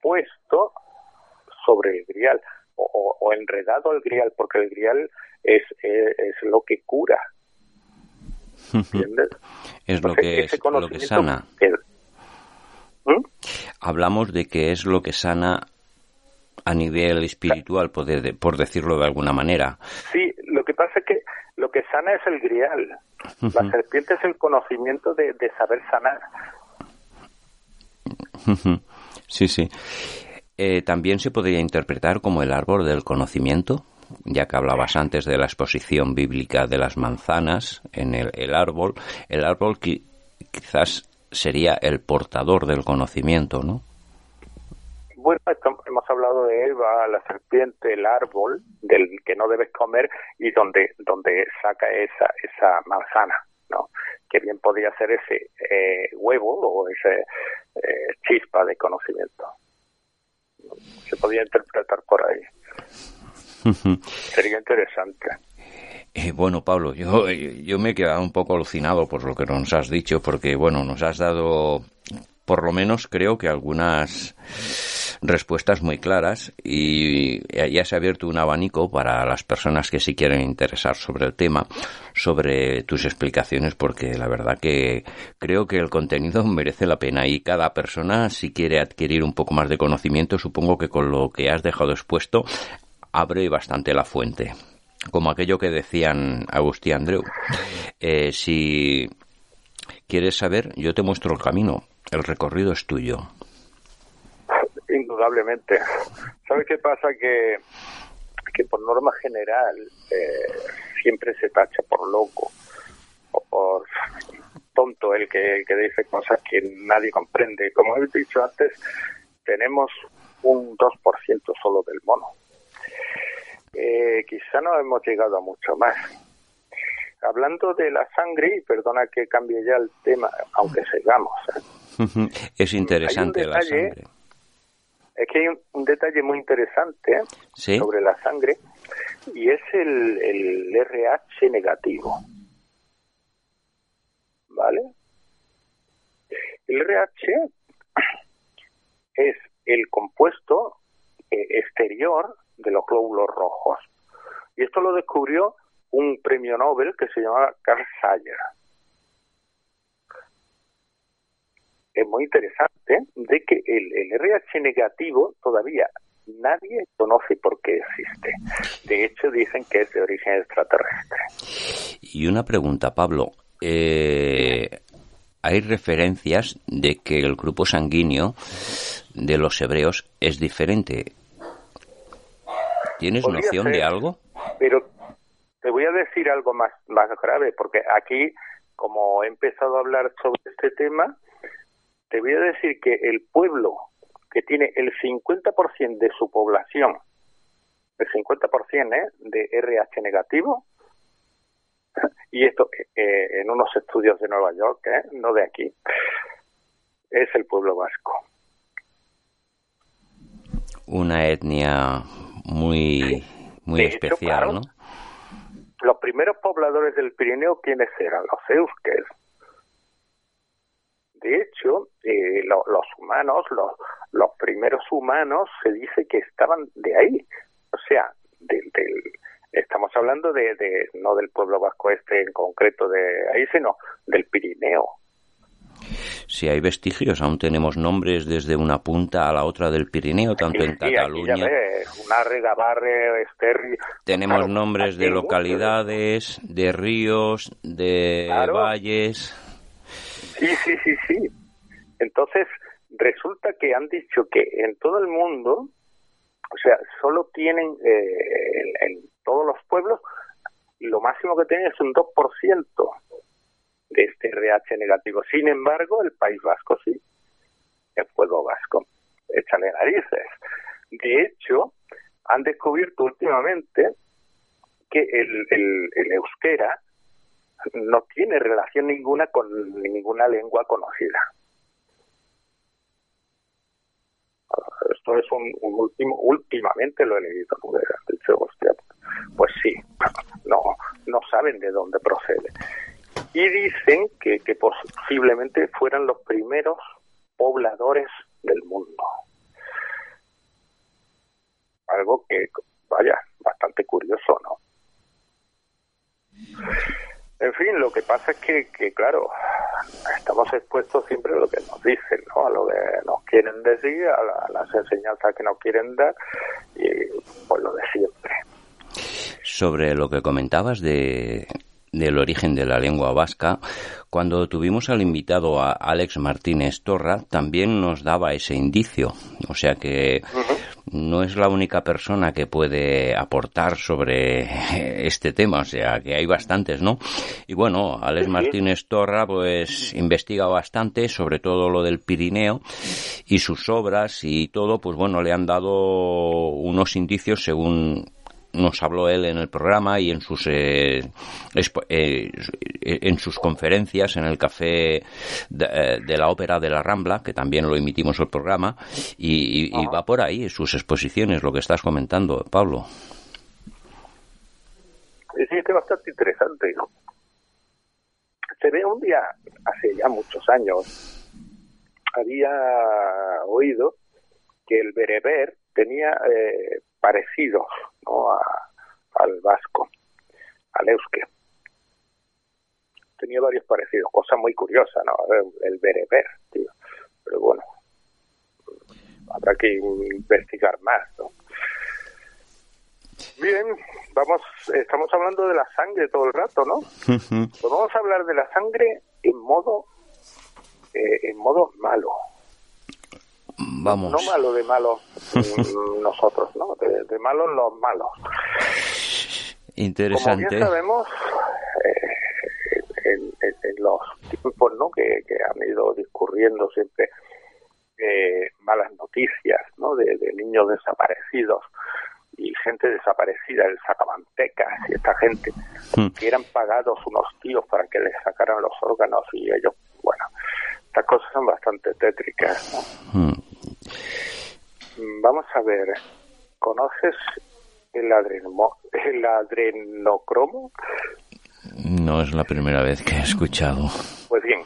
puesto sobre el grial o enredado al grial, porque el grial es lo que cura. ¿Entiendes? Es lo que, entonces, es lo que sana. Hablamos de que es lo que sana a nivel espiritual, por decirlo de alguna manera. Sí, lo que pasa es que lo que sana es el grial. La serpiente es el conocimiento de saber sanar. Sí, sí. También se podría interpretar como el árbol del conocimiento, ya que hablabas antes de la exposición bíblica de las manzanas en el árbol. El árbol quizás sería el portador del conocimiento, ¿no? Bueno, hemos hablado de Eva, la serpiente, el árbol del que no debes comer y donde saca esa manzana, ¿no? Que bien podría ser ese huevo o ese chispa de conocimiento. Se podría interpretar por ahí. Sería interesante. Bueno, Pablo, yo me he quedado un poco alucinado por lo que nos has dicho, porque, bueno, nos has dado, por lo menos creo que algunas respuestas muy claras, y ya se ha abierto un abanico para las personas que sí quieren interesar sobre el tema, sobre tus explicaciones, porque la verdad que creo que el contenido merece la pena, y cada persona, si quiere adquirir un poco más de conocimiento, supongo que con lo que has dejado expuesto, abre bastante la fuente. Como aquello que decían Agustín Andreu, si quieres saber, yo te muestro el camino, el recorrido es tuyo. Indudablemente. ¿Sabes qué pasa? Que por norma general siempre se tacha por loco o por tonto el que dice cosas que nadie comprende. Como he dicho antes, tenemos un 2% solo del mono. Quizá no hemos llegado a mucho más. Hablando de la sangre, y perdona que cambie ya el tema, aunque sigamos. Es interesante detalle, la sangre. Es que hay un detalle muy interesante, ¿sí?, sobre la sangre, y es el RH negativo. ¿Vale? El RH es el compuesto exterior de los glóbulos rojos. Y esto lo descubrió un premio Nobel que se llamaba Karl Landsteiner. Es muy interesante de que el RH negativo todavía nadie conoce por qué existe. De hecho, dicen que es de origen extraterrestre. Y una pregunta, Pablo. Hay referencias de que el grupo sanguíneo de los hebreos es diferente. ¿Tienes noción de algo? Pero te voy a decir algo más grave, porque aquí, como he empezado a hablar sobre este tema, te voy a decir que el pueblo que tiene el 50% de su población, el 50% de RH negativo, y esto en unos estudios de Nueva York, no de aquí, es el pueblo vasco. Una etnia muy, muy de especial, hecho, claro, ¿no? Los primeros pobladores del Pirineo, ¿quiénes eran? Los euskers. De hecho, los humanos, los primeros humanos, se dice que estaban de ahí. O sea, estamos hablando de no del pueblo vasco este en concreto de ahí, sino del Pirineo. Si hay vestigios, aún tenemos nombres desde una punta a la otra del Pirineo, tanto sí, en Cataluña. Tenemos nombres de localidades, de ríos, de valles. Sí. Entonces, resulta que han dicho que en todo el mundo, o sea, solo tienen en todos los pueblos, lo máximo que tienen es un 2% de este RH negativo. Sin embargo, el País Vasco sí, el pueblo vasco, échale narices. De hecho, han descubierto últimamente que el euskera no tiene relación ninguna con ninguna lengua conocida. Esto es un últimamente lo he leído, porque han dicho, hostia, pues sí, no saben de dónde procede. Y dicen que posiblemente fueran los primeros pobladores del mundo. Algo que, vaya, bastante curioso, ¿no? En fin, lo que pasa es que claro, estamos expuestos siempre a lo que nos dicen, ¿no? A lo que nos quieren decir, a las enseñanzas que nos quieren dar, y pues lo de siempre. Sobre lo que comentabas del origen de la lengua vasca, cuando tuvimos al invitado a Alex Martínez Torra, también nos daba ese indicio. O sea que no es la única persona que puede aportar sobre este tema, o sea que hay bastantes, ¿no? Y bueno, Alex Martínez Torra pues investiga bastante sobre todo lo del Pirineo, y sus obras y todo, pues bueno, le han dado unos indicios según nos habló él en el programa y en sus conferencias en el Café de la Ópera de la Rambla, que también lo emitimos el programa, y va por ahí sus exposiciones, lo que estás comentando, Pablo. Sí, es bastante interesante, ¿no? Se ve un día, hace ya muchos años, había oído que el bereber tenía parecidos, ¿no?, al vasco, al euskera. Tenía varios parecidos, cosa muy curiosa, ¿no? El bereber, tío. Pero bueno, habrá que investigar más, ¿no? Bien, estamos hablando de la sangre todo el rato, ¿no? Pues vamos a hablar de la sangre en modo malo. Vamos. No malo de malos nosotros, ¿no? De malos los malos. Interesante. Como bien sabemos, en los tiempos, ¿no?, que han ido discurriendo siempre malas noticias, ¿no?, de niños desaparecidos y gente desaparecida, el sacamantecas y esta gente, que eran pagados unos tíos para que les sacaran los órganos y ellos, bueno, estas cosas son bastante tétricas, ¿no? Vamos a ver, ¿conoces el adrenocromo? No es la primera vez que he escuchado. Pues bien,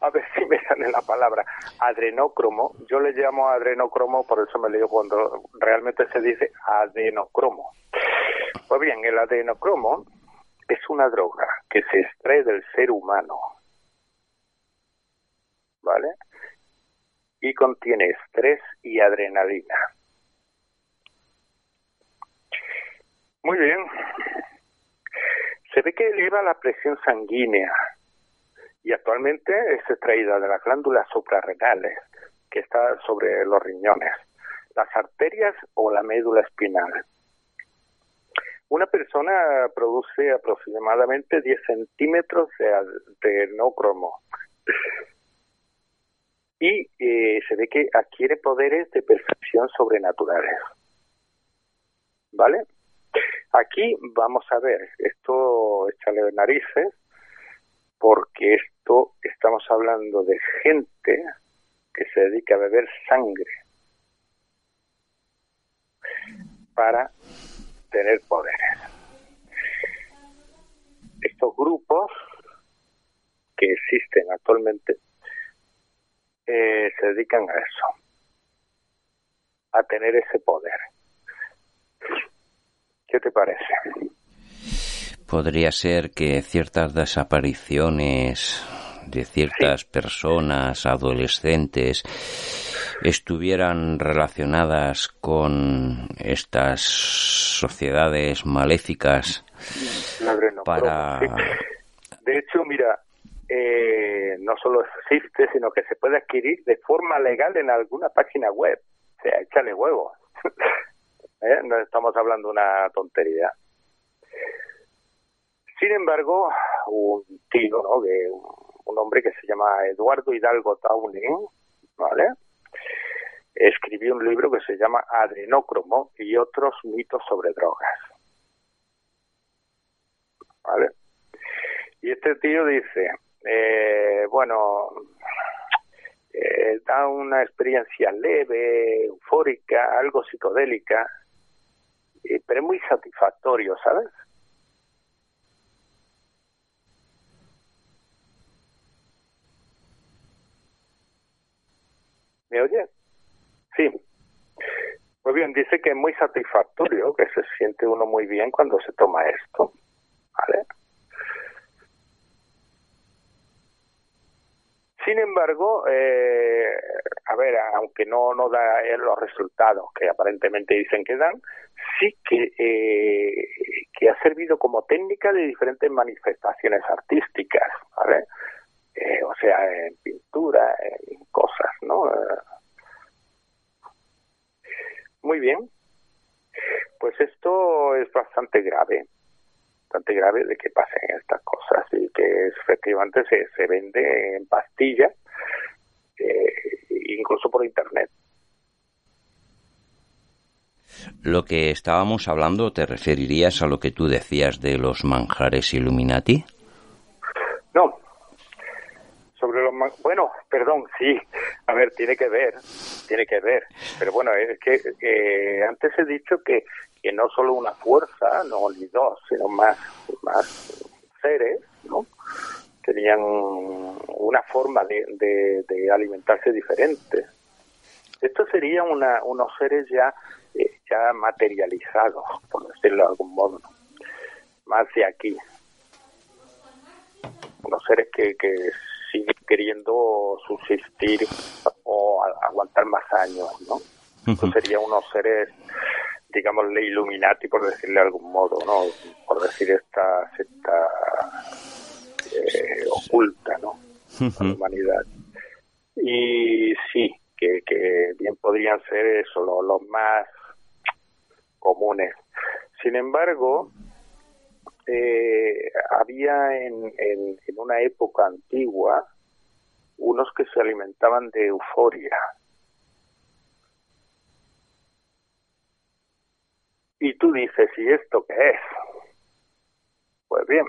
a ver si me sale la palabra adrenocromo. Yo le llamo adrenocromo, por eso me leo cuando realmente se dice adenocromo. Pues bien, el adenocromo es una droga que se extrae del ser humano, ¿vale? Y contiene estrés y adrenalina. Muy bien. Se ve que eleva la presión sanguínea y actualmente es extraída de las glándulas suprarrenales, que está sobre los riñones, las arterias o la médula espinal. Una persona produce aproximadamente 10 centímetros de adrenocromo. Y se ve que adquiere poderes de percepción sobrenaturales, ¿vale? Aquí vamos a ver, esto échale narices, porque esto estamos hablando de gente que se dedica a beber sangre para tener poderes. Estos grupos que existen actualmente se dedican a eso, a tener ese poder. ¿Qué te parece? Podría ser que ciertas desapariciones de ciertas personas adolescentes estuvieran relacionadas con estas sociedades maléficas para... De hecho, mira, no solo existe, sino que se puede adquirir de forma legal en alguna página web. O sea, échale huevos. No estamos hablando de una tontería. Sin embargo, un tío, ¿no? De un hombre que se llama Eduardo Hidalgo Taunin, ¿vale? Escribió un libro que se llama Adenócromo y otros mitos sobre drogas, ¿vale? Y este tío dice, da una experiencia leve, eufórica, algo psicodélica, pero muy satisfactorio, ¿sabes? ¿Me oye? Sí. Pues bien, dice que es muy satisfactorio, que se siente uno muy bien cuando se toma esto, ¿vale? Sin embargo, aunque no da los resultados que aparentemente dicen que dan, sí que ha servido como técnica de diferentes manifestaciones artísticas, ¿vale? En pintura, en cosas, ¿no? Muy bien. Pues esto es bastante grave de que pasen estas cosas y que efectivamente se vende en pastillas, incluso por internet. Lo que estábamos hablando, ¿te referirías a lo que tú decías de los manjares Illuminati? No. Tiene que ver, pero bueno, es que antes he dicho que no solo una fuerza, no ni dos, sino más seres, ¿no? Tenían una forma de alimentarse diferente. Esto sería unos seres ya materializados, por decirlo de algún modo, ¿no? Más de aquí. Unos seres que sigue queriendo subsistir o aguantar más años, ¿no? Eso sería unos seres, digamos, Illuminati, por decirle de algún modo, ¿no? Por decir esta oculta, ¿no? A la humanidad. Y sí, que bien podrían ser eso, los más comunes. Sin embargo... había en una época antigua unos que se alimentaban de euforia y tú dices, ¿y esto qué es? Pues bien,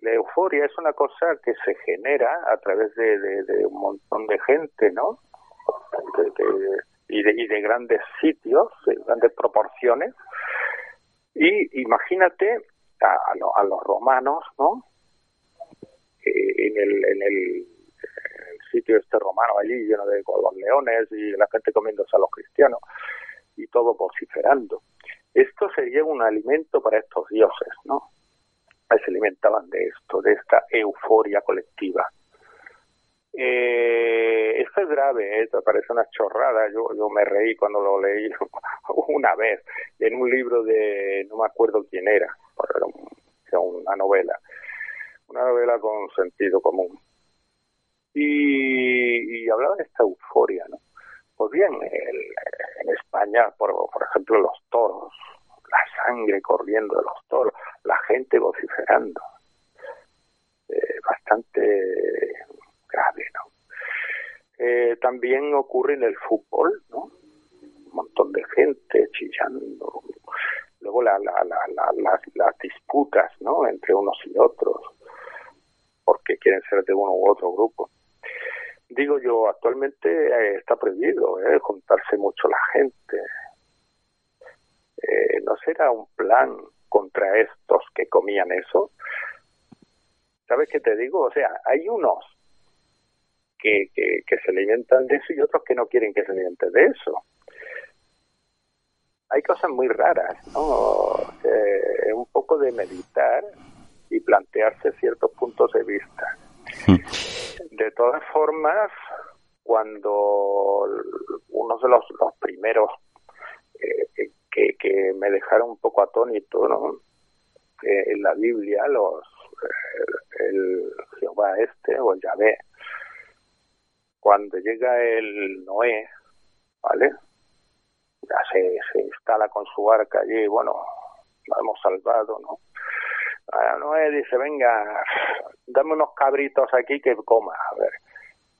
la euforia es una cosa que se genera a través de un montón de gente, ¿no? De grandes sitios, de grandes proporciones. Y imagínate a los romanos, ¿no? En el sitio este romano allí, lleno de los leones y la gente comiéndose a los cristianos y todo vociferando. Esto sería un alimento para estos dioses, ¿no? Se alimentaban de esto, de esta euforia colectiva. Esto es grave, esto parece una chorrada. Yo me reí cuando lo leí una vez en un libro de no me acuerdo quién era, pero era una novela con sentido común y hablaba de esta euforia, ¿no? Pues bien, en España, por ejemplo, los toros, la sangre corriendo de los toros, la gente vociferando, bastante grave, ¿no? También ocurre en el fútbol, ¿no? Un montón de gente chillando. Luego las disputas, ¿no? Entre unos y otros, porque quieren ser de uno u otro grupo. Digo yo, actualmente está prohibido juntarse mucho la gente. ¿No será un plan contra estos que comían eso? ¿Sabes qué te digo? O sea, hay unos que se alimentan de eso y otros que no quieren que se alimenten de eso. Hay cosas muy raras, ¿no? Un poco de meditar y plantearse ciertos puntos de vista. De todas formas, cuando uno de los primeros que me dejaron un poco atónito, ¿no? En la Biblia, el Jehová este, o el Yahvé, cuando llega el Noé, ¿vale? Ya se instala con su arca allí, bueno, la hemos salvado, ¿no? A Noé dice, venga, dame unos cabritos aquí que coma, a ver.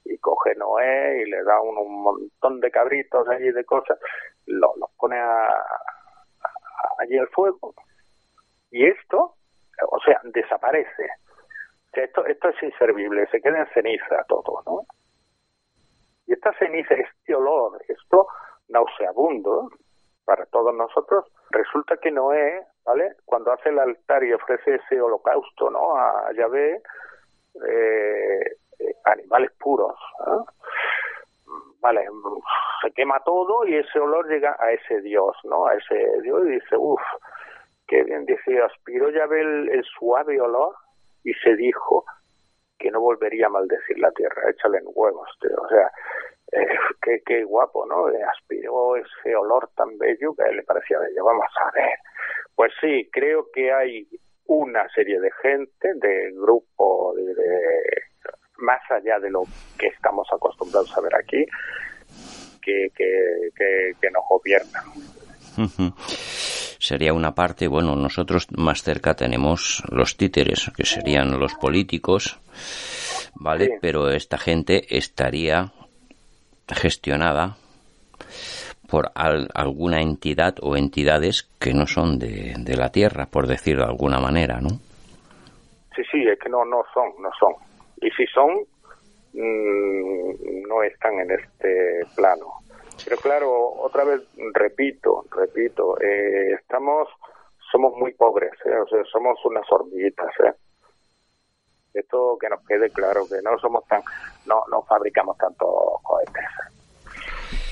Y coge Noé y le da un montón de cabritos allí de cosas, los pone allí al fuego, y esto, o sea, desaparece. O sea, esto es inservible, se queda en ceniza todo, ¿no? Y esta ceniza, este olor, esto nauseabundo para todos nosotros, resulta que Noé, ¿vale? Cuando hace el altar y ofrece ese holocausto, ¿no? A Yahvé, animales puros, ¿eh? Vale, se quema todo y ese olor llega a ese dios, ¿no? A ese dios, y dice, uff, qué bien, dice, aspiró Yahvé el suave olor y se dijo que no volvería a maldecir la tierra, échale en huevos, tío. O sea, qué guapo, ¿no? Aspiró ese olor tan bello que a él le parecía bello. Vamos a ver. Pues sí, creo que hay una serie de gente, de grupo, más allá de lo que estamos acostumbrados a ver aquí, que nos gobiernan. Sería una parte, bueno, nosotros más cerca tenemos los títeres, que serían los políticos, ¿vale? Sí. Pero esta gente estaría gestionada por alguna entidad o entidades que no son de la Tierra, por decirlo de alguna manera, ¿no? Sí, sí, es que no son. Y si son, no están en este plano. Pero claro, otra vez repito, somos muy pobres, ¿eh? O sea, somos unas hormiguitas, ¿eh? Esto que nos quede claro, que no somos no fabricamos tantos cohetes, ¿eh?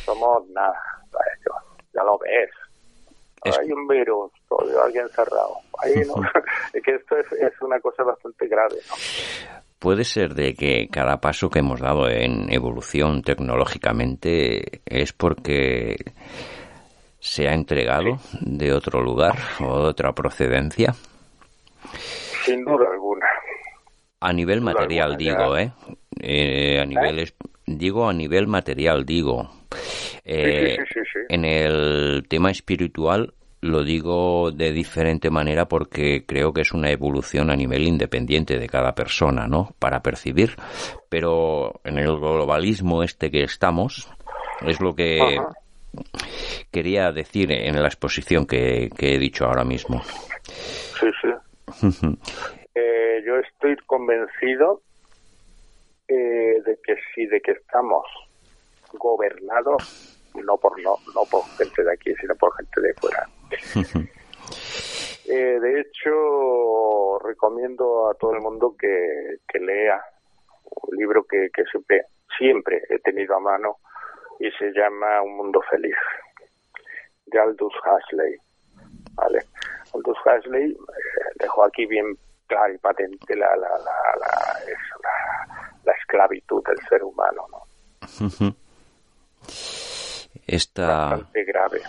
Somos nada para ello, ya lo ves. Hay un virus, alguien cerrado. Ahí no. Es que esto es una cosa bastante grave, ¿no? Puede ser de que cada paso que hemos dado en evolución tecnológicamente es porque se ha entregado de otro lugar o de otra procedencia. Sin duda alguna. A nivel material digo, ¿eh? A nivel material digo. Sí. En el tema espiritual lo digo de diferente manera porque creo que es una evolución a nivel independiente de cada persona, ¿no? Para percibir, pero en el globalismo que estamos es lo que quería decir en la exposición que he dicho ahora mismo. Sí, sí. Yo estoy convencido de que estamos gobernados no por gente de aquí, sino por gente de fuera. De hecho, recomiendo a todo el mundo que lea un libro que siempre he tenido a mano y se llama Un Mundo Feliz, de Aldous Huxley. ¿Vale? Aldous Huxley dejó aquí bien clara y patente la esclavitud del ser humano, ¿no? Bastante grave.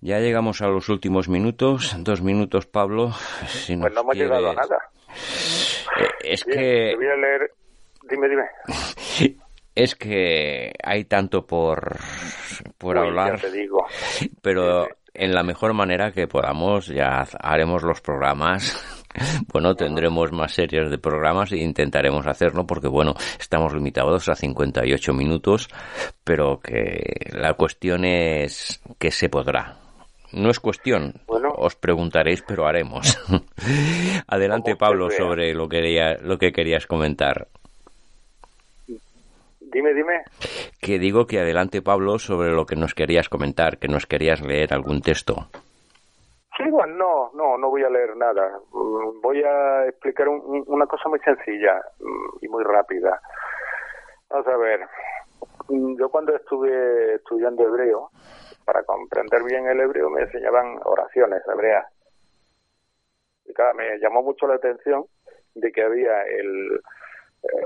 Ya llegamos a los últimos minutos, 2 minutos, Pablo. Si pues no hemos llegado a nada. Te voy a leer. Dime. Es que hay tanto por hablar. Ya te digo. Pero en la mejor manera que podamos, ya haremos los programas. Bueno, tendremos más series de programas e intentaremos hacerlo porque, bueno, estamos limitados a 58 minutos, pero que la cuestión es que se podrá. No es cuestión, bueno, os preguntaréis, pero haremos. Adelante, Pablo, sobre lo que querías comentar. Dime. Que digo que adelante, Pablo, sobre lo que nos querías comentar, que nos querías leer algún texto. Sí, bueno, no voy a leer nada. Voy a explicar una cosa muy sencilla y muy rápida. Vamos a ver. Yo cuando estuve estudiando hebreo, para comprender bien el hebreo me enseñaban oraciones hebreas. Y claro, me llamó mucho la atención de que había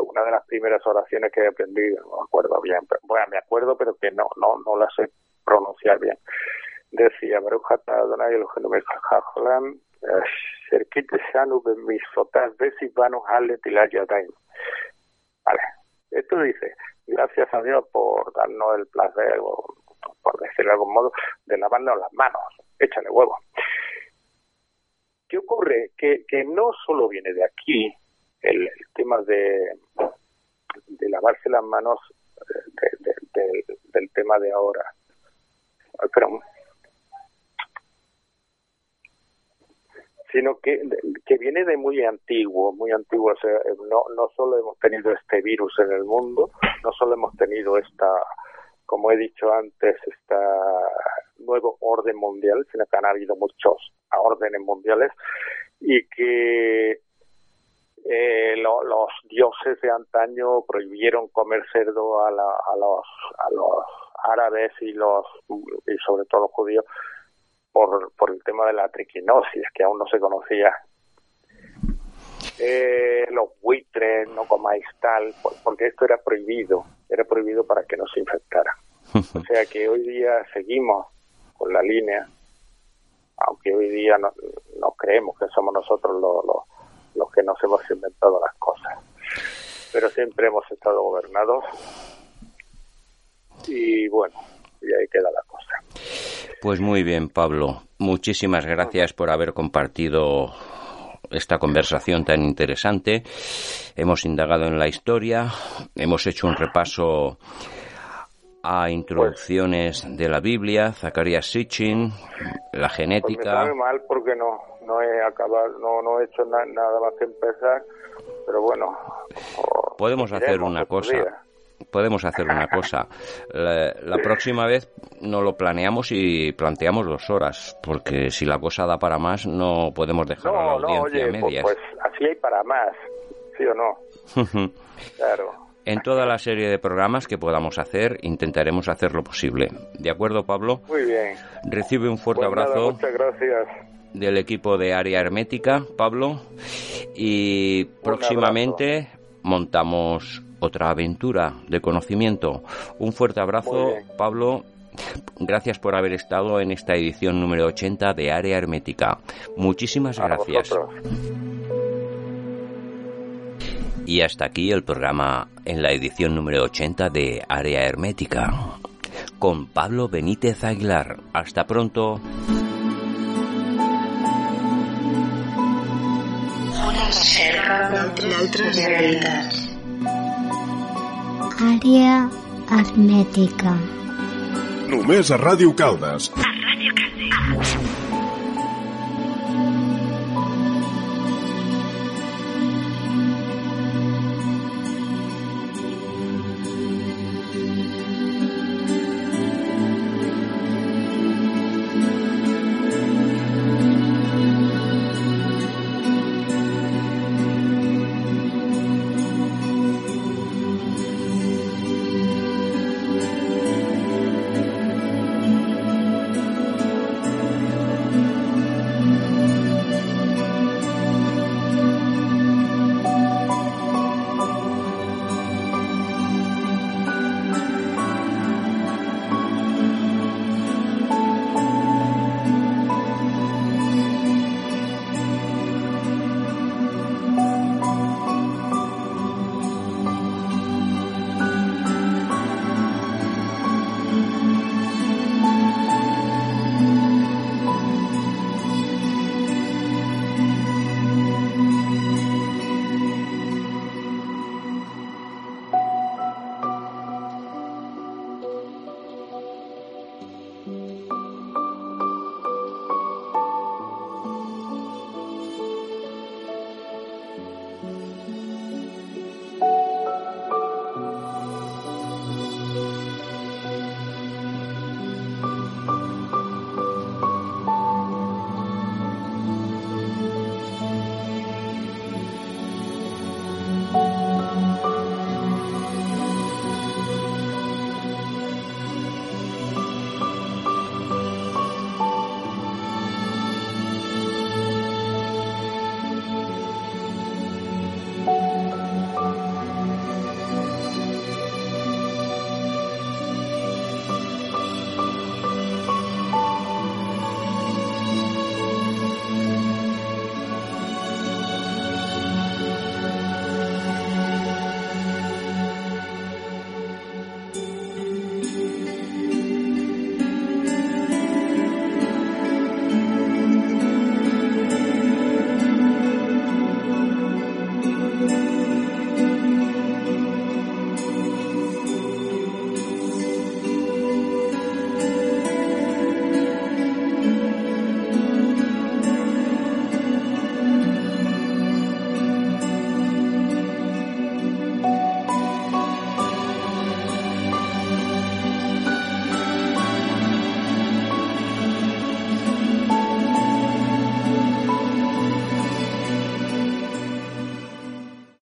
una de las primeras oraciones que aprendí, no me acuerdo bien, pero, bueno, me acuerdo, pero que no la sé pronunciar bien. Decía, Barujata Adonai Elohim Jajolam, Serkite Shanu Ben Misotas Besibanu Halle Tilayadain. Vale, esto dice, gracias a Dios por darnos el placer, o por decirlo de algún modo, de lavarnos las manos, échale huevo. ¿Qué ocurre? Que no solo viene de aquí el tema de lavarse las manos del tema de ahora. Perdón. Sino que viene de muy antiguo. O sea, no solo hemos tenido este virus en el mundo, no solo hemos tenido esta, como he dicho antes, esta nuevo orden mundial, sino que han habido muchos órdenes mundiales y que los dioses de antaño prohibieron comer cerdo a los árabes y sobre todo los judíos por el tema de la triquinosis, que aún no se conocía. Los buitres, no comáis tal, porque esto era prohibido para que no se infectara. O sea que hoy día seguimos con la línea, aunque hoy día no creemos que somos nosotros los que nos hemos inventado las cosas, pero siempre hemos estado gobernados y bueno, y ahí queda la cosa. Pues muy bien, Pablo, muchísimas gracias por haber compartido esta conversación tan interesante. Hemos indagado en la historia, hemos hecho un repaso a introducciones de la Biblia, Zecharia Sitchin, la genética. Pues me sabe mal porque no he acabado, no he hecho nada más que empezar, pero bueno. Podemos hacer una cosa. La próxima vez no lo planeamos y planteamos 2 horas, porque si la cosa da para más no podemos dejar a la audiencia a medias. Pues así hay para más, ¿sí o no? Claro. En toda la serie de programas que podamos hacer, intentaremos hacer lo posible. ¿De acuerdo, Pablo? Muy bien. Recibe un fuerte abrazo. Muchas gracias. Del equipo de Área Hermética, Pablo. Y próximamente montamos otra aventura de conocimiento. Un fuerte abrazo, Pablo. Gracias por haber estado en esta edición número 80 de Área Hermética. Muchísimas gracias. Y hasta aquí el programa en la edición número 80 de Área Hermética con Pablo Benítez Aguilar. Hasta pronto. Una reserva d'altres realitats. Àrea hermètica. Només a Ràdio Caldes. A Ràdio Caldes.